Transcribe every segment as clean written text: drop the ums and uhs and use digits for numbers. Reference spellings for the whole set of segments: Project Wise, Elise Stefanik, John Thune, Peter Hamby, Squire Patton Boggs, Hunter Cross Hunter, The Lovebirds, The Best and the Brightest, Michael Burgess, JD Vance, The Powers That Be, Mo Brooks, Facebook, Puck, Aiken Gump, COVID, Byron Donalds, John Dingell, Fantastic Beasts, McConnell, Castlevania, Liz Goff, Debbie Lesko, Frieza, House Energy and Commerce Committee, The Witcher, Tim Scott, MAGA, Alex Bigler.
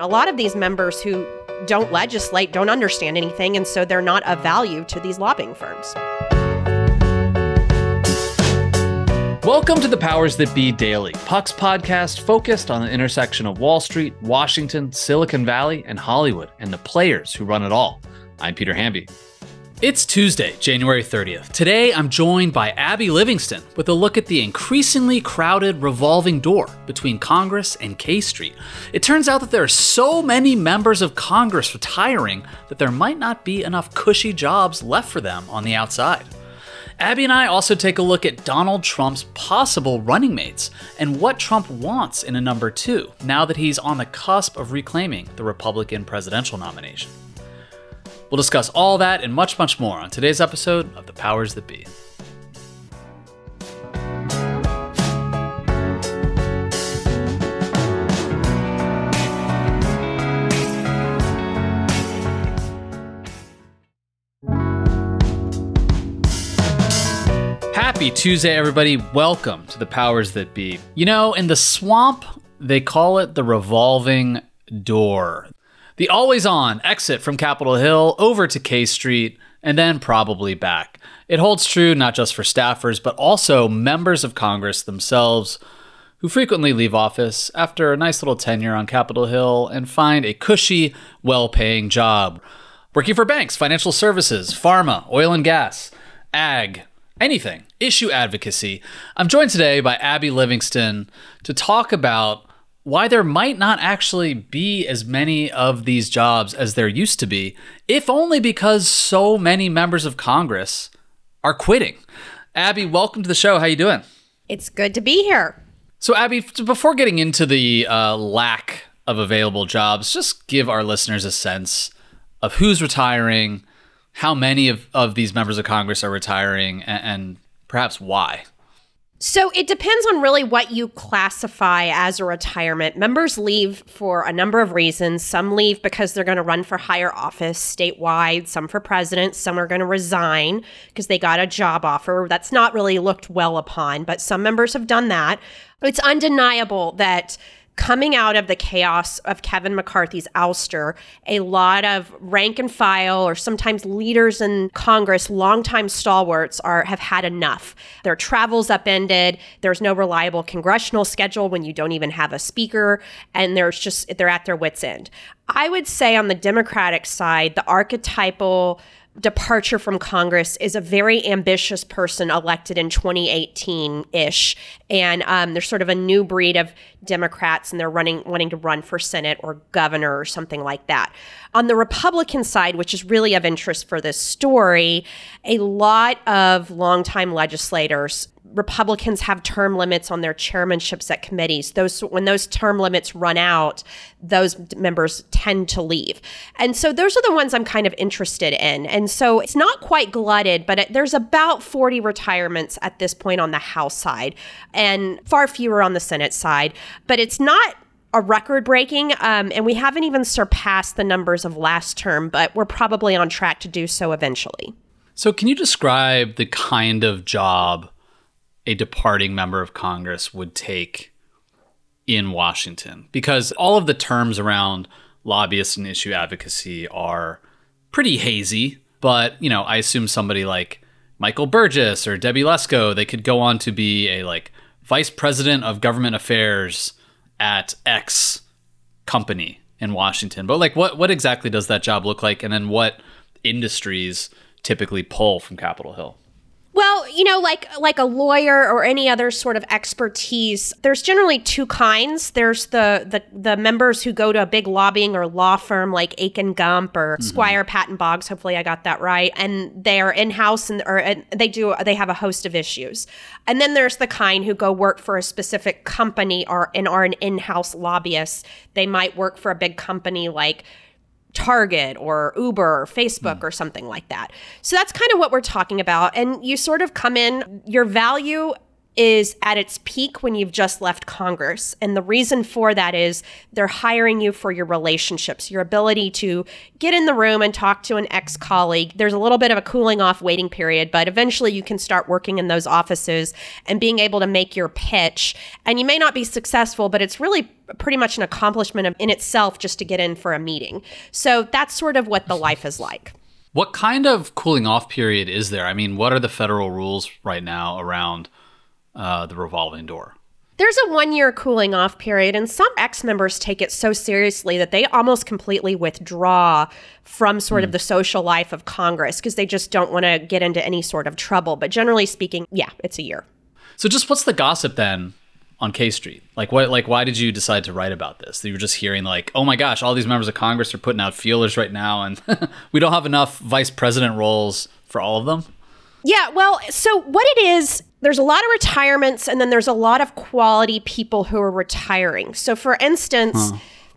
A lot of these members who don't legislate don't understand anything, and so they're not of value to these lobbying firms. Welcome to The Powers That Be Daily, Puck's podcast focused on the intersection of Wall Street, Washington, Silicon Valley, and Hollywood, and the players who run it all. I'm Peter Hamby. It's Tuesday, January 30th. Today, I'm joined by Abby Livingston with a look at the increasingly crowded revolving door between Congress and K Street. It turns out that there are so many members of Congress retiring that there might not be enough cushy jobs left for them on the outside. Abby and I also take a look at Donald Trump's possible running mates and what Trump wants in a number two, now that he's on the cusp of reclaiming the Republican presidential nomination. We'll discuss all that and much, much more on today's episode of The Powers That Be. Happy Tuesday, everybody. Welcome to The Powers That Be. You know, in the swamp, they call it the revolving door. The always-on exit from Capitol Hill over to K Street, and then probably back. It holds true not just for staffers, but also members of Congress themselves, who frequently leave office after a nice little tenure on Capitol Hill and find a cushy, well-paying job. Working for banks, financial services, pharma, oil and gas, ag, anything, issue advocacy. I'm joined today by Abby Livingston to talk about why there might not actually be as many of these jobs as there used to be, if only because so many members of Congress are quitting. Abby, welcome to the show. How you doing? It's good to be here. So, Abby, before getting into the lack of available jobs, just give our listeners a sense of who's retiring, how many of these members of Congress are retiring, and perhaps why. So it depends on really what you classify as a retirement. Members leave for a number of reasons. Some leave because they're going to run for higher office statewide, some for president, some are going to resign because they got a job offer that's not really looked well upon, but some members have done that. It's undeniable that coming out of the chaos of Kevin McCarthy's ouster, a lot of rank and file, or sometimes leaders in Congress, longtime stalwarts, have had enough. Their travel's upended. There's no reliable congressional schedule when you don't even have a speaker, and they're at their wits' end. I would say on the Democratic side, the archetypal departure from Congress is a very ambitious person elected in 2018-ish. And there's sort of a new breed of Democrats, and they're wanting to run for Senate or governor or something like that. On the Republican side, which is really of interest for this story, a lot of longtime legislators. Republicans have term limits on their chairmanships at committees. When those term limits run out, those members tend to leave. And so those are the ones I'm kind of interested in. And so it's not quite glutted, but there's about 40 retirements at this point on the House side and far fewer on the Senate side. But it's not a record-breaking, and we haven't even surpassed the numbers of last term, but we're probably on track to do so eventually. So can you describe the kind of job a departing member of Congress would take in Washington? Because all of the terms around lobbyists and issue advocacy are pretty hazy, but, you know, I assume somebody like Michael Burgess or Debbie Lesko, they could go on to be a vice president of government affairs at X company in Washington. But what exactly does that job look like? And then what industries typically pull from Capitol Hill? Well, you know, like a lawyer or any other sort of expertise, there's generally two kinds. There's the members who go to a big lobbying or law firm like Aiken Gump or Squire Patton Boggs. Hopefully, I got that right. And they are in-house and they have a host of issues. And then there's the kind who go work for a specific company and are an in-house lobbyist. They might work for a big company like Target or Uber or Facebook or something like that. So that's kind of what we're talking about. And you sort of come in, your value is at its peak when you've just left Congress. And the reason for that is they're hiring you for your relationships, your ability to get in the room and talk to an ex-colleague. There's a little bit of a cooling off waiting period, but eventually you can start working in those offices and being able to make your pitch. And you may not be successful, but it's really pretty much an accomplishment in itself just to get in for a meeting. So that's sort of what the life is like. What kind of cooling off period is there? I mean, what are the federal rules right now around the revolving door? There's a 1-year cooling off period, and some ex-members take it so seriously that they almost completely withdraw from sort of the social life of Congress because they just don't want to get into any sort of trouble. But generally speaking, yeah, it's a year. So just what's the gossip then on K Street? Like, what? Like, why did you decide to write about this? You were just hearing like, oh my gosh, all these members of Congress are putting out feelers right now, and we don't have enough vice president roles for all of them? Yeah, well, so what it is, there's a lot of retirements and then there's a lot of quality people who are retiring. So for instance,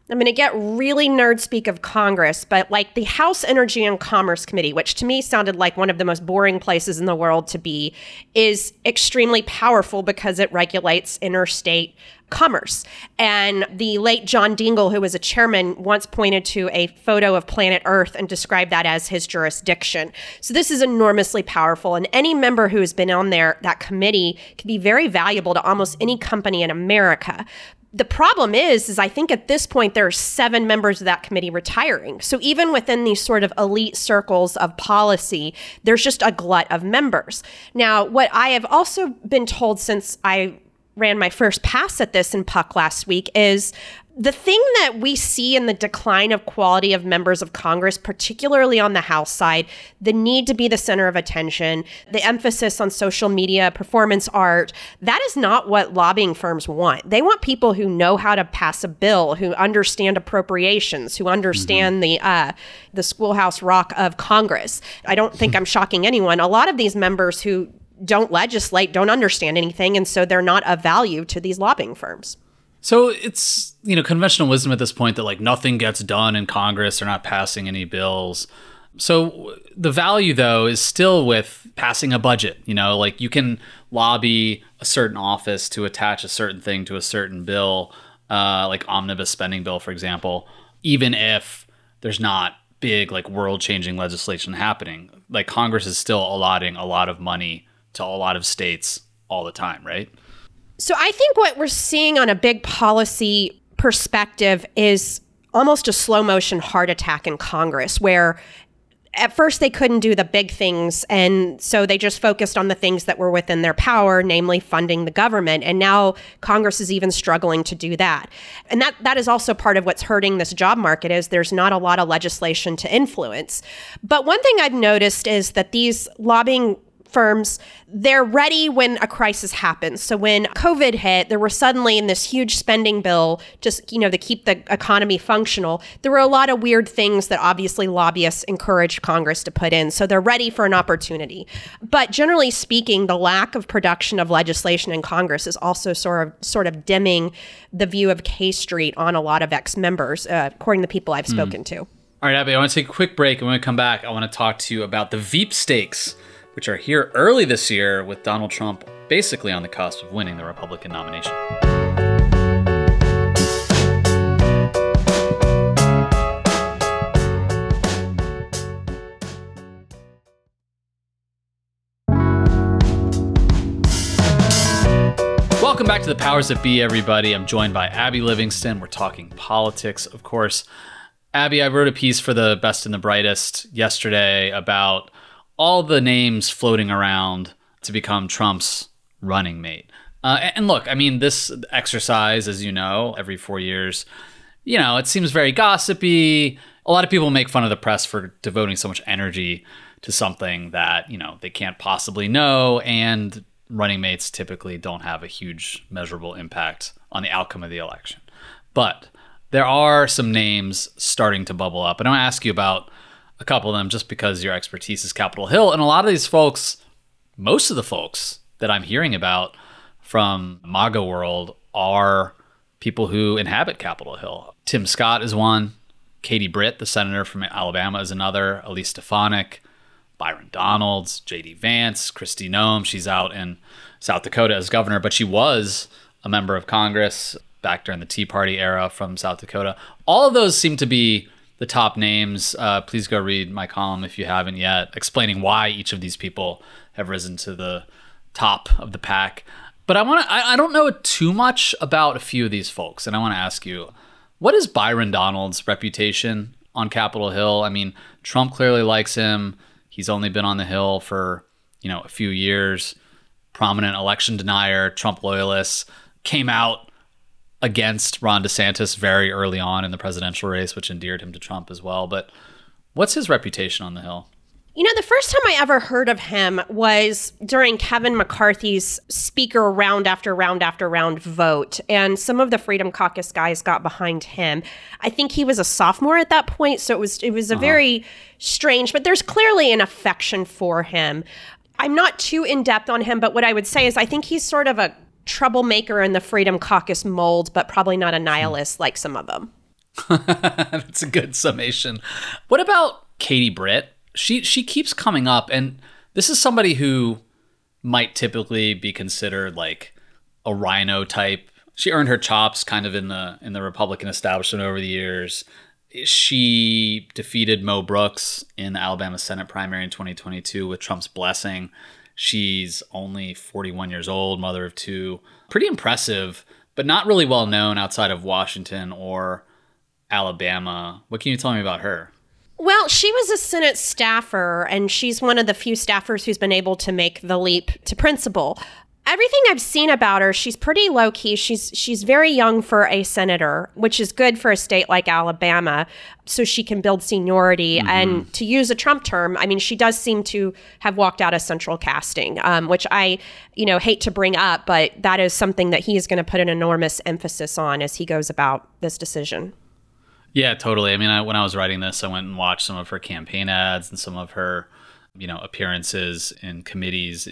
I'm going to get really nerd speak of Congress, but like the House Energy and Commerce Committee, which to me sounded like one of the most boring places in the world to be, is extremely powerful because it regulates interstate commerce. And the late John Dingell, who was a chairman, once pointed to a photo of planet Earth and described that as his jurisdiction. So this is enormously powerful. And any member who has been on there, that committee, can be very valuable to almost any company in America. The problem is I think at this point, there are 7 members of that committee retiring. So even within these sort of elite circles of policy, there's just a glut of members. Now, what I have also been told since I ran my first pass at this in Puck last week is the thing that we see in the decline of quality of members of Congress, particularly on the House side, the need to be the center of attention, the emphasis on social media, performance art, that is not what lobbying firms want. They want people who know how to pass a bill, who understand appropriations, who understand the schoolhouse rock of Congress. I don't think I'm shocking anyone. A lot of these members who don't legislate, don't understand anything, and so they're not of value to these lobbying firms. So it's, you know, conventional wisdom at this point that like nothing gets done in Congress, they're not passing any bills. So the value though is still with passing a budget, you know, like you can lobby a certain office to attach a certain thing to a certain bill, like omnibus spending bill, for example, even if there's not big like world-changing legislation happening. Like Congress is still allotting a lot of money to a lot of states all the time, right? So I think what we're seeing on a big policy perspective is almost a slow motion heart attack in Congress, where at first they couldn't do the big things. And so they just focused on the things that were within their power, namely funding the government. And now Congress is even struggling to do that. And that is also part of what's hurting this job market is there's not a lot of legislation to influence. But one thing I've noticed is that these lobbying firms, they're ready when a crisis happens. So when COVID hit, there were suddenly in this huge spending bill, just, you know, to keep the economy functional, there were a lot of weird things that obviously lobbyists encouraged Congress to put in. So they're ready for an opportunity. But generally speaking, the lack of production of legislation in Congress is also sort of dimming the view of K Street on a lot of ex-members, according to people I've spoken to. All right, Abby, I want to take a quick break. And when we come back, I want to talk to you about the Veep stakes, which are here early this year with Donald Trump basically on the cusp of winning the Republican nomination. Welcome back to The Powers That Be, everybody. I'm joined by Abby Livingston. We're talking politics, of course. Abby, I wrote a piece for The Best and the Brightest yesterday about all the names floating around to become Trump's running mate. And look, I mean, this exercise, as you know, every 4 years, you know, it seems very gossipy. A lot of people make fun of the press for devoting so much energy to something that, you know, they can't possibly know. And running mates typically don't have a huge measurable impact on the outcome of the election. But there are some names starting to bubble up. And I want to ask you about a couple of them just because your expertise is Capitol Hill. And a lot of these folks, most of the folks that I'm hearing about from MAGA world are people who inhabit Capitol Hill. Tim Scott is one. Katie Britt, the senator from Alabama, is another. Elise Stefanik, Byron Donalds, JD Vance, Christy Noem. She's out in South Dakota as governor, but she was a member of Congress back during the Tea Party era from South Dakota. All of those seem to be the top names. Please go read my column if you haven't yet, explaining why each of these people have risen to the top of the pack. But I don't know too much about a few of these folks, and I want to ask you, what is Byron Donalds' reputation on Capitol Hill? I mean, Trump clearly likes him. He's only been on the Hill for, you know, a few years. Prominent election denier, Trump loyalist, came out against Ron DeSantis very early on in the presidential race, which endeared him to Trump as well. But what's his reputation on the Hill? You know, the first time I ever heard of him was during Kevin McCarthy's speaker round after round after round vote. And some of the Freedom Caucus guys got behind him. I think he was a sophomore at that point. So it was a very strange, but there's clearly an affection for him. I'm not too in depth on him, but what I would say is I think he's sort of a troublemaker in the Freedom Caucus mold, but probably not a nihilist like some of them. That's a good summation. What about Katie Britt? She keeps coming up, and this is somebody who might typically be considered like a rhino type. She earned her chops kind of in the Republican establishment over the years. She defeated Mo Brooks in the Alabama Senate primary in 2022 with Trump's blessing. She's only 41 years old, mother of two. Pretty impressive, but not really well known outside of Washington or Alabama. What can you tell me about her? Well, she was a Senate staffer, and she's one of the few staffers who's been able to make the leap to principal. Everything I've seen about her, she's pretty low-key. She's very young for a senator, which is good for a state like Alabama, so she can build seniority. Mm-hmm. And to use a Trump term, I mean, she does seem to have walked out of central casting, which I, hate to bring up, but that is something that he is going to put an enormous emphasis on as he goes about this decision. Yeah, totally. I mean, when I was writing this, I went and watched some of her campaign ads and some of her, appearances in committees,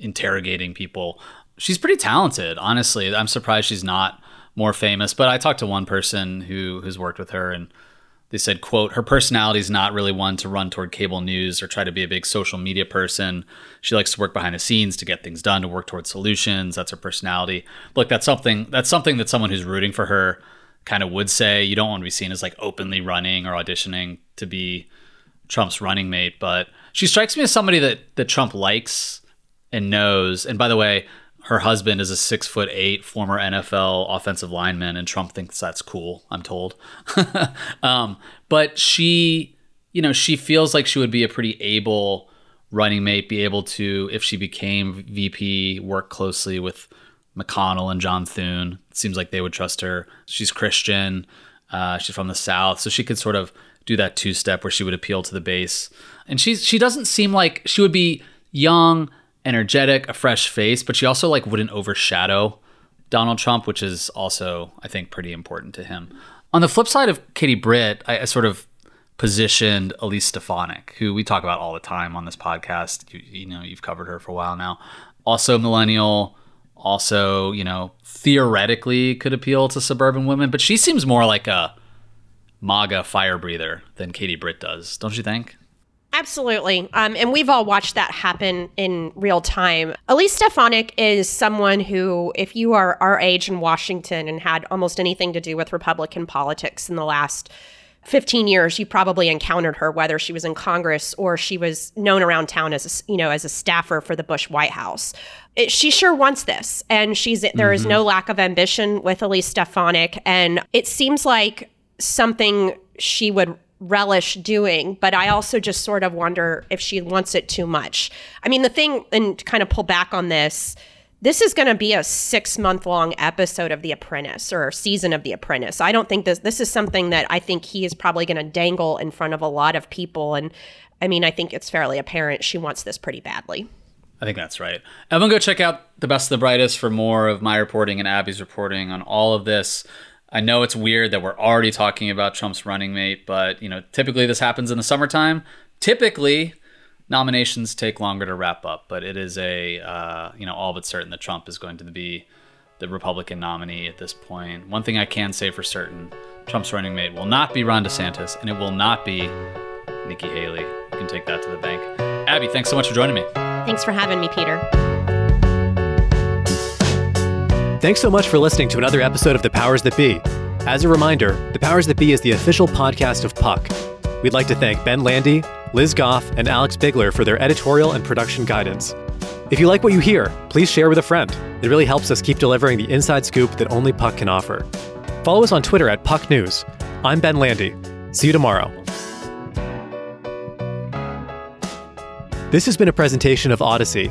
interrogating people. She's pretty talented, honestly. I'm surprised she's not more famous. But I talked to one person who's worked with her, and they said, quote, her personality is not really one to run toward cable news or try to be a big social media person. She likes to work behind the scenes to get things done, to work toward solutions. That's her personality. Look, that's something that someone who's rooting for her kind of would say. You don't want to be seen as like openly running or auditioning to be Trump's running mate, but she strikes me as somebody that Trump likes and knows. And by the way, her husband is a 6'8" former NFL offensive lineman, and Trump thinks that's cool, I'm told. But she, she feels like she would be a pretty able running mate, be able to, if she became VP, work closely with McConnell and John Thune. It seems like they would trust her. She's Christian. She's from the South. So she could sort of do that two-step where she would appeal to the base. And she doesn't seem like she would be young, energetic, a fresh face, but she also like wouldn't overshadow Donald Trump, which is also, I think, pretty important to him. On the flip side of Katie Britt, I sort of positioned Elise Stefanik, who we talk about all the time on this podcast. You've covered her for a while now. Also millennial, also, theoretically could appeal to suburban women, but she seems more like a MAGA fire breather than Katie Britt does, don't you think? Absolutely. And we've all watched that happen in real time. Elise Stefanik is someone who, if you are our age in Washington and had almost anything to do with Republican politics in the last 15 years, you probably encountered her, whether she was in Congress or she was known around town as a staffer for the Bush White House. She sure wants this, and there is no lack of ambition with Elise Stefanik, and it seems like something she would relish doing, but I also just sort of wonder if she wants it too much. I mean, the thing, and to kind of pull back on this is going to be a 6-month long episode of The Apprentice or season of The Apprentice. I don't think this is something that I think he is probably going to dangle in front of a lot of people. And I mean, I think it's fairly apparent she wants this pretty badly. I think that's right. Everyone go check out The Best and the Brightest for more of my reporting and Abby's reporting on all of this. I know it's weird that we're already talking about Trump's running mate, but, typically this happens in the summertime. Typically, nominations take longer to wrap up, but it is all but certain that Trump is going to be the Republican nominee at this point. One thing I can say for certain, Trump's running mate will not be Ron DeSantis, and it will not be Nikki Haley. You can take that to the bank. Abby, thanks so much for joining me. Thanks for having me, Peter. Thanks so much for listening to another episode of The Powers That Be. As a reminder, The Powers That Be is the official podcast of Puck. We'd like to thank Ben Landy, Liz Goff, and Alex Bigler for their editorial and production guidance. If you like what you hear, please share with a friend. It really helps us keep delivering the inside scoop that only Puck can offer. Follow us on Twitter at Puck News. I'm Ben Landy. See you tomorrow. This has been a presentation of Odyssey.